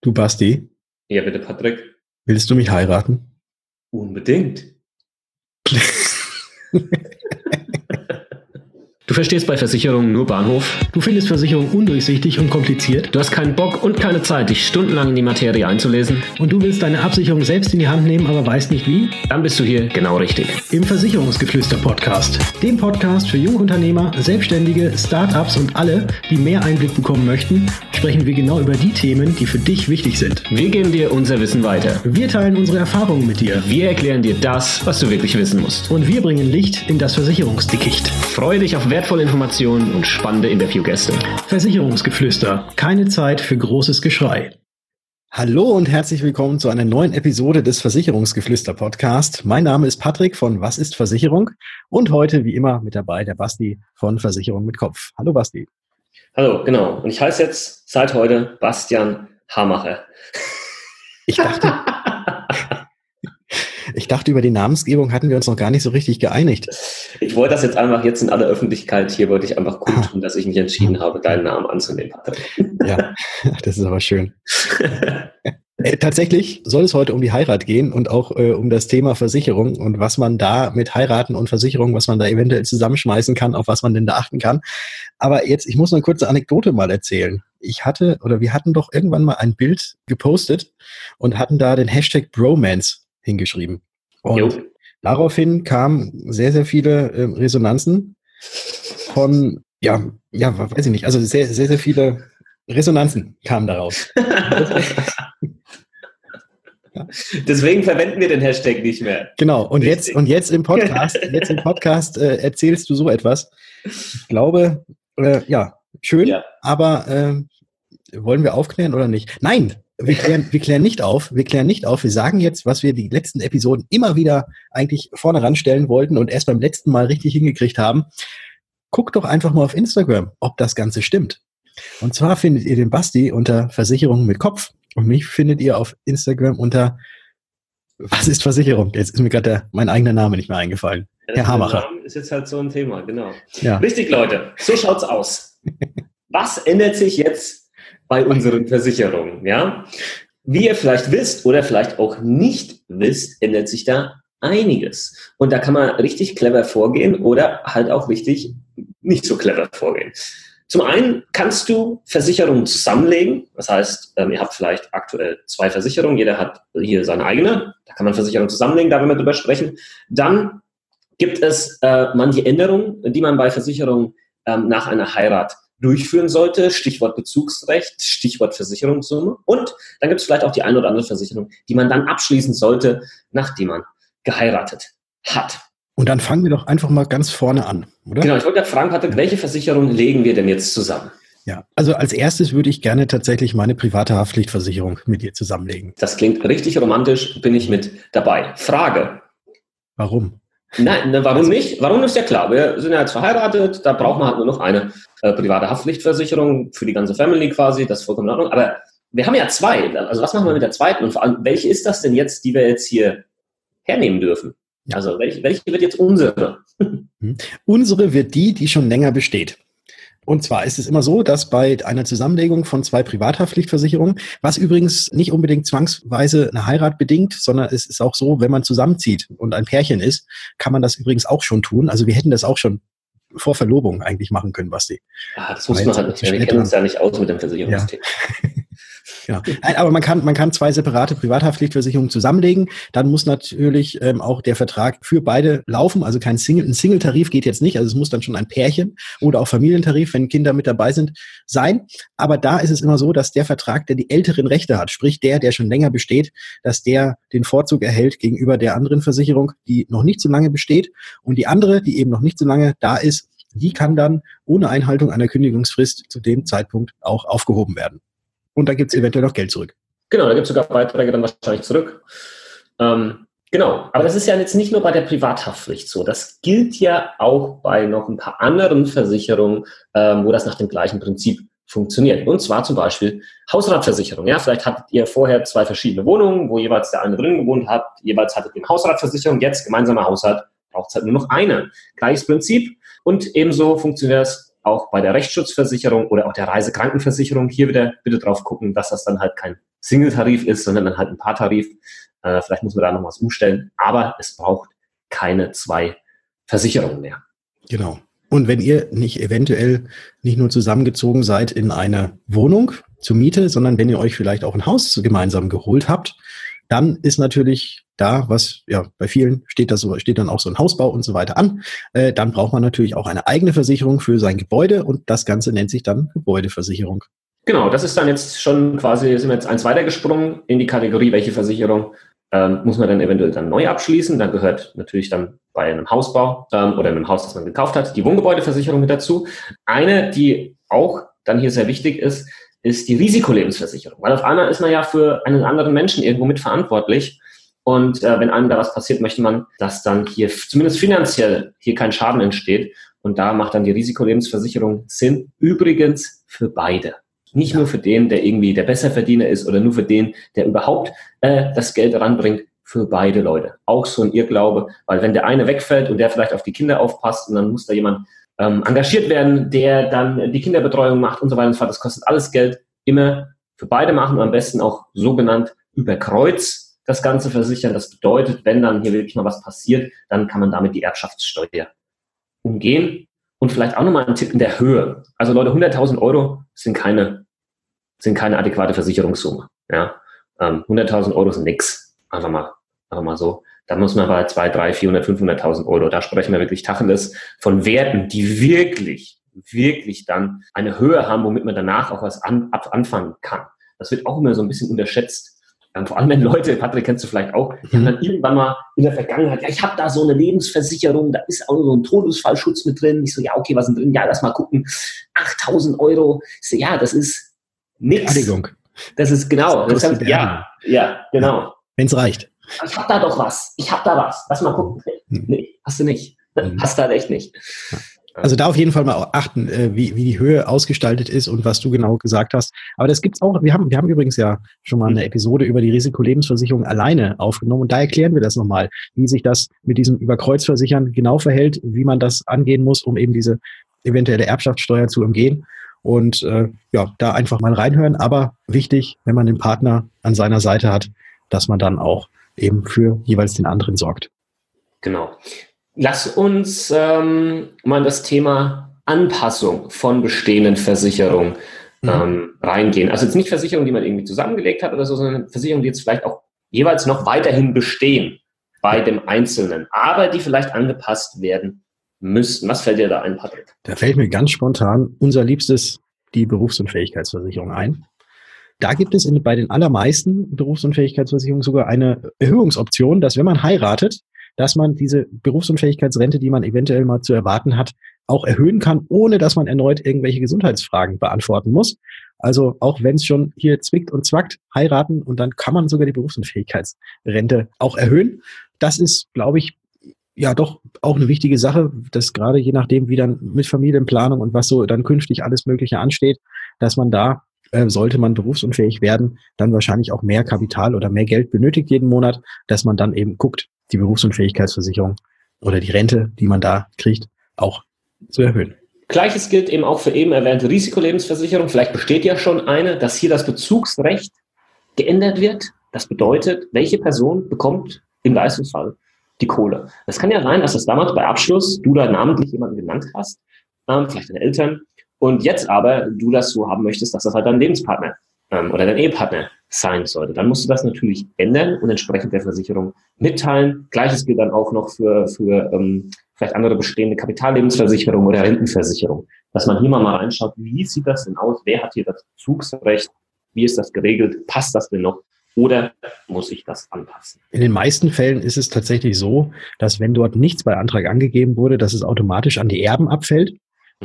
Du, Basti? Ja, bitte, Patrick. Willst du mich heiraten? Unbedingt. Du verstehst bei Versicherungen nur Bahnhof. Du findest Versicherungen undurchsichtig und kompliziert. Du hast keinen Bock und keine Zeit, dich stundenlang in die Materie einzulesen. Und du willst deine Absicherung selbst in die Hand nehmen, aber weißt nicht wie? Dann bist du hier genau richtig. Im Versicherungsgeflüster-Podcast. Dem Podcast für Jungunternehmer, Selbstständige, Startups und alle, die mehr Einblick bekommen möchten, sprechen wir genau über die Themen, die für dich wichtig sind. Wir geben dir unser Wissen weiter. Wir teilen unsere Erfahrungen mit dir. Wir erklären dir das, was du wirklich wissen musst. Und wir bringen Licht in das Versicherungsdickicht. Freue dich auf wertvolle Informationen und spannende Interviewgäste. Versicherungsgeflüster. Keine Zeit für großes Geschrei. Hallo und herzlich willkommen zu einer neuen Episode des Versicherungsgeflüster-Podcast. Mein Name ist Patrick von Was ist Versicherung? Und heute wie immer mit dabei der Basti von Versicherung mit Kopf. Hallo Basti. Hallo, genau. Und ich heiße jetzt seit heute Bastian Hamacher. Ich dachte, über die Namensgebung hatten wir uns noch gar nicht so richtig geeinigt. Ich wollte das jetzt einfach jetzt in aller Öffentlichkeit hier, wollte ich einfach kundtun, dass ich mich entschieden habe, deinen Namen anzunehmen. Ja, das ist aber schön. Tatsächlich soll es heute um die Heirat gehen und auch um das Thema Versicherung und was man da mit Heiraten und Versicherung, was man da eventuell zusammenschmeißen kann, auf was man denn da achten kann. Aber jetzt, ich muss eine kurze Anekdote mal erzählen. Wir hatten doch irgendwann mal ein Bild gepostet und hatten da den Hashtag Bromance hingeschrieben. Und daraufhin kamen sehr, sehr viele Resonanzen von, weiß ich nicht, also sehr, sehr, sehr viele Resonanzen kamen daraus. Deswegen verwenden wir den Hashtag nicht mehr. Genau, und jetzt im Podcast, erzählst du so etwas. Ich glaube, schön, aber wollen wir aufklären oder nicht? Nein! Wir klären nicht auf. Wir sagen jetzt, was wir die letzten Episoden immer wieder eigentlich vorne ranstellen wollten und erst beim letzten Mal richtig hingekriegt haben. Guckt doch einfach mal auf Instagram, ob das Ganze stimmt. Und zwar findet ihr den Basti unter Versicherung mit Kopf und mich findet ihr auf Instagram unter Was ist Versicherung? Jetzt ist mir gerade mein eigener Name nicht mehr eingefallen. Ja, Herr Hamacher. Der Name ist jetzt halt so ein Thema, genau. Ja. Richtig, Leute. So schaut's aus. Was ändert sich jetzt bei unseren Versicherungen, ja? Wie ihr vielleicht wisst oder vielleicht auch nicht wisst, ändert sich da einiges. Und da kann man richtig clever vorgehen oder halt auch richtig nicht so clever vorgehen. Zum einen kannst du Versicherungen zusammenlegen. Das heißt, ihr habt vielleicht aktuell zwei Versicherungen. Jeder hat hier seine eigene. Da kann man Versicherungen zusammenlegen, da werden wir drüber sprechen. Dann gibt es manche Änderungen, die man bei Versicherungen nach einer Heirat durchführen sollte, Stichwort Bezugsrecht, Stichwort Versicherungssumme und dann gibt es vielleicht auch die eine oder andere Versicherung, die man dann abschließen sollte, nachdem man geheiratet hat. Und dann fangen wir doch einfach mal ganz vorne an, oder? Genau, ich wollte gerade fragen, Patrick, welche Versicherung legen wir denn jetzt zusammen? Ja, also als erstes würde ich gerne tatsächlich meine private Haftpflichtversicherung mit dir zusammenlegen. Das klingt richtig romantisch, bin ich mit dabei. Frage. Warum? Nein, warum nicht? Warum ist ja klar, wir sind ja jetzt verheiratet, da braucht man halt nur noch eine private Haftpflichtversicherung für die ganze Family quasi, das ist vollkommen in Ordnung. Aber wir haben ja zwei, also was machen wir mit der zweiten? Und vor allem, welche ist das denn jetzt, die wir jetzt hier hernehmen dürfen? Also welche wird jetzt unsere? Unsere wird die schon länger besteht. Und zwar ist es immer so, dass bei einer Zusammenlegung von zwei Privathaftpflichtversicherungen, was übrigens nicht unbedingt zwangsweise eine Heirat bedingt, sondern es ist auch so, wenn man zusammenzieht und ein Pärchen ist, kann man das übrigens auch schon tun. Also wir hätten das auch schon vor Verlobung eigentlich machen können, Basti. Ja, das muss man halt nicht mehr. Wir kennen uns ja nicht aus mit dem Versicherungsthema. Ja. Genau. Aber man kann zwei separate Privathaftpflichtversicherungen zusammenlegen. Dann muss natürlich auch der Vertrag für beide laufen. Also kein Single-Tarif geht jetzt nicht. Also es muss dann schon ein Pärchen oder auch Familientarif, wenn Kinder mit dabei sind, sein. Aber da ist es immer so, dass der Vertrag, der die älteren Rechte hat, sprich der schon länger besteht, dass der den Vorzug erhält gegenüber der anderen Versicherung, die noch nicht so lange besteht. Und die andere, die eben noch nicht so lange da ist, die kann dann ohne Einhaltung einer Kündigungsfrist zu dem Zeitpunkt auch aufgehoben werden. Und da gibt es eventuell noch Geld zurück. Genau, da gibt es sogar Beiträge dann wahrscheinlich zurück. Genau, aber das ist ja jetzt nicht nur bei der Privathaftpflicht so. Das gilt ja auch bei noch ein paar anderen Versicherungen, wo das nach dem gleichen Prinzip funktioniert. Und zwar zum Beispiel Hausratversicherung. Ja, vielleicht hattet ihr vorher zwei verschiedene Wohnungen, wo jeweils der eine drin gewohnt hat, jeweils hattet ihr eine Hausratversicherung, jetzt gemeinsamer Haushalt, braucht es halt nur noch eine. Gleiches Prinzip und ebenso funktioniert das auch bei der Rechtsschutzversicherung oder auch der Reisekrankenversicherung. Hier wieder bitte drauf gucken, dass das dann halt kein Single-Tarif ist, sondern dann halt ein Paartarif. Vielleicht muss man da noch was umstellen, aber es braucht keine 2 Versicherungen mehr. Genau. Und wenn ihr nicht eventuell nicht nur zusammengezogen seid in eine Wohnung zur Miete, sondern wenn ihr euch vielleicht auch ein Haus gemeinsam geholt habt, dann ist natürlich da, was ja bei vielen steht dann auch so ein Hausbau und so weiter an, dann braucht man natürlich auch eine eigene Versicherung für sein Gebäude und das Ganze nennt sich dann Gebäudeversicherung. Genau, das ist dann jetzt schon quasi, sind wir jetzt eins weitergesprungen in die Kategorie, welche Versicherung muss man dann eventuell dann neu abschließen. Dann gehört natürlich dann bei einem Hausbau oder einem Haus, das man gekauft hat, die Wohngebäudeversicherung mit dazu. Eine, die auch dann hier sehr wichtig ist, ist die Risikolebensversicherung. Weil auf einmal ist man ja für einen anderen Menschen irgendwo mitverantwortlich. Und wenn einem da was passiert, möchte man, dass dann hier zumindest finanziell hier kein Schaden entsteht. Und da macht dann die Risikolebensversicherung Sinn. Übrigens für beide. Nicht nur für den, der irgendwie der Besserverdiener ist oder nur für den, der überhaupt das Geld ranbringt, für beide Leute. Auch so ein Irrglaube, weil wenn der eine wegfällt und der vielleicht auf die Kinder aufpasst und dann muss da jemand engagiert werden, der dann die Kinderbetreuung macht und so weiter und so fort, das kostet alles Geld. Immer für beide machen und am besten auch sogenannt über Kreuz das Ganze versichern. Das bedeutet, wenn dann hier wirklich mal was passiert, dann kann man damit die Erbschaftssteuer umgehen. Und vielleicht auch nochmal ein Tipp in der Höhe. Also Leute, 100.000 Euro sind keine adäquate Versicherungssumme. Ja? 100.000 Euro sind nix. Einfach mal so. Da muss man bei 200.000, 300.000, 400.000, 500.000 Euro, da sprechen wir wirklich Tacheles von Werten, die wirklich, wirklich dann eine Höhe haben, womit man danach auch was anfangen kann. Das wird auch immer so ein bisschen unterschätzt. Vor allem wenn Leute, Patrick, kennst du vielleicht auch, die haben dann irgendwann mal in der Vergangenheit, ja, ich habe da so eine Lebensversicherung, da ist auch so ein Todesfallschutz mit drin. Ich so, ja, okay, was ist denn drin? Ja, lass mal gucken. 8.000 Euro. Ich so, ja, das ist nichts. Entschuldigung. Das ist genau. Das ist genau. Wenn es reicht. Ich habe da doch was. Lass mal gucken. Nee, hast du nicht. Hast du halt echt nicht. Ja. Also da auf jeden Fall mal achten, wie die Höhe ausgestaltet ist und was du genau gesagt hast. Aber das gibt's auch, wir haben übrigens ja schon mal eine Episode über die Risikolebensversicherung alleine aufgenommen und da erklären wir das nochmal, wie sich das mit diesem Überkreuzversichern genau verhält, wie man das angehen muss, um eben diese eventuelle Erbschaftssteuer zu umgehen. Und da einfach mal reinhören. Aber wichtig, wenn man den Partner an seiner Seite hat, dass man dann auch eben für jeweils den anderen sorgt. Genau. Lass uns mal das Thema Anpassung von bestehenden Versicherungen reingehen. Also jetzt nicht Versicherungen, die man irgendwie zusammengelegt hat oder so, sondern Versicherungen, die jetzt vielleicht auch jeweils noch weiterhin bestehen bei dem Einzelnen, aber die vielleicht angepasst werden müssten. Was fällt dir da ein, Patrick? Da fällt mir ganz spontan unser Liebstes, die Berufsunfähigkeitsversicherung ein. Da gibt es bei den allermeisten Berufsunfähigkeitsversicherungen sogar eine Erhöhungsoption, dass wenn man heiratet, dass man diese Berufsunfähigkeitsrente, die man eventuell mal zu erwarten hat, auch erhöhen kann, ohne dass man erneut irgendwelche Gesundheitsfragen beantworten muss. Also auch wenn es schon hier zwickt und zwackt, heiraten und dann kann man sogar die Berufsunfähigkeitsrente auch erhöhen. Das ist, glaube ich, ja doch auch eine wichtige Sache, dass gerade je nachdem, wie dann mit Familienplanung und was so dann künftig alles Mögliche ansteht, dass man da, sollte man berufsunfähig werden, dann wahrscheinlich auch mehr Kapital oder mehr Geld benötigt jeden Monat, dass man dann eben guckt, die Berufsunfähigkeitsversicherung oder die Rente, die man da kriegt, auch zu erhöhen. Gleiches gilt eben auch für eben erwähnte Risikolebensversicherung. Vielleicht besteht ja schon eine, dass hier das Bezugsrecht geändert wird. Das bedeutet, welche Person bekommt im Leistungsfall die Kohle? Das kann ja sein, dass das damals bei Abschluss du da namentlich jemanden genannt hast, vielleicht deine Eltern, und jetzt aber du das so haben möchtest, dass das halt dein Lebenspartner oder dein Ehepartner sein sollte. Dann musst du das natürlich ändern und entsprechend der Versicherung mitteilen. Gleiches gilt dann auch noch für vielleicht andere bestehende Kapitallebensversicherung oder Rentenversicherung. Dass man hier mal reinschaut, wie sieht das denn aus? Wer hat hier das Bezugsrecht? Wie ist das geregelt? Passt das denn noch? Oder muss ich das anpassen? In den meisten Fällen ist es tatsächlich so, dass wenn dort nichts bei Antrag angegeben wurde, dass es automatisch an die Erben abfällt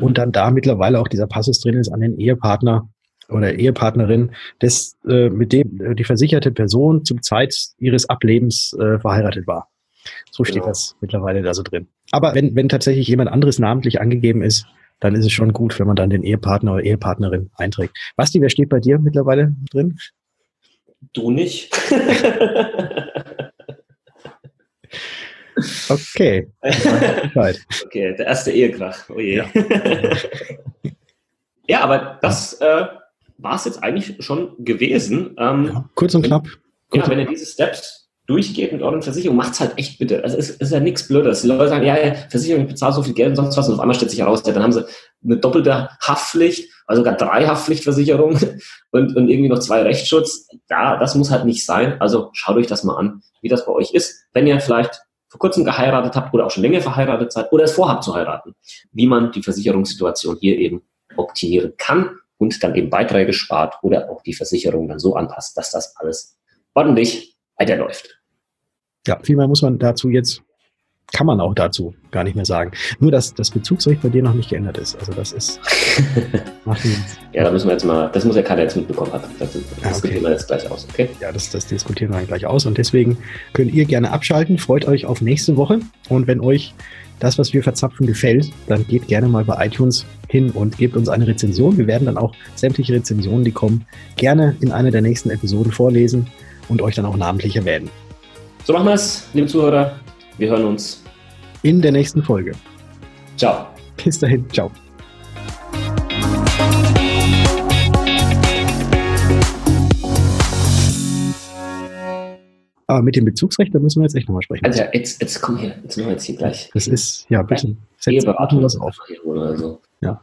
und dann da mittlerweile auch dieser Passus drin ist an den Ehepartner oder Ehepartnerin, mit dem die versicherte Person zum Zeit ihres Ablebens verheiratet war. So steht das mittlerweile da so drin. Aber wenn tatsächlich jemand anderes namentlich angegeben ist, dann ist es schon gut, wenn man dann den Ehepartner oder Ehepartnerin einträgt. Basti, wer steht bei dir mittlerweile drin? Du nicht. Okay. Okay, der erste Ehekrach. Oh je. Ja, aber das war es jetzt eigentlich schon gewesen. Ja, kurz und knapp. Ja, wenn ihr diese Steps durchgeht mit euren Versicherungen, macht's halt echt bitte. Also es ist ja nichts Blödes. Die Leute sagen, ja, Versicherung, ich bezahle so viel Geld und sonst was. Und auf einmal stellt sich heraus, ja, dann haben sie eine doppelte Haftpflicht, also sogar 3 Haftpflichtversicherungen und irgendwie noch 2 Rechtsschutz. Ja, das muss halt nicht sein. Also schaut euch das mal an, wie das bei euch ist. Wenn ihr vielleicht vor kurzem geheiratet habt oder auch schon länger verheiratet seid oder es vorhabt zu heiraten, wie man die Versicherungssituation hier eben optimieren kann und dann eben Beiträge spart oder auch die Versicherung dann so anpasst, dass das alles ordentlich weiterläuft. Ja, viel mehr muss man dazu jetzt, kann man auch dazu gar nicht mehr sagen. Nur, dass das Bezugsrecht bei dir noch nicht geändert ist. Also das ist... ja, da müssen wir jetzt mal, das muss ja keiner jetzt mitbekommen haben. Das diskutieren wir jetzt gleich aus, okay? Ja, das diskutieren wir dann gleich aus und deswegen könnt ihr gerne abschalten. Freut euch auf nächste Woche und wenn euch das, was wir verzapfen, gefällt, dann geht gerne mal bei iTunes hin und gebt uns eine Rezension. Wir werden dann auch sämtliche Rezensionen, die kommen, gerne in einer der nächsten Episoden vorlesen und euch dann auch namentlich erwähnen. So machen wir es, liebe Zuhörer. Wir hören uns in der nächsten Folge. Ciao. Bis dahin. Ciao. Aber mit dem Bezugsrecht, da müssen wir jetzt echt nochmal sprechen. Also jetzt komm her, jetzt machen wir jetzt hier gleich. Das ist, ja bitte, setz Beratung das auf. Oder so. Ja.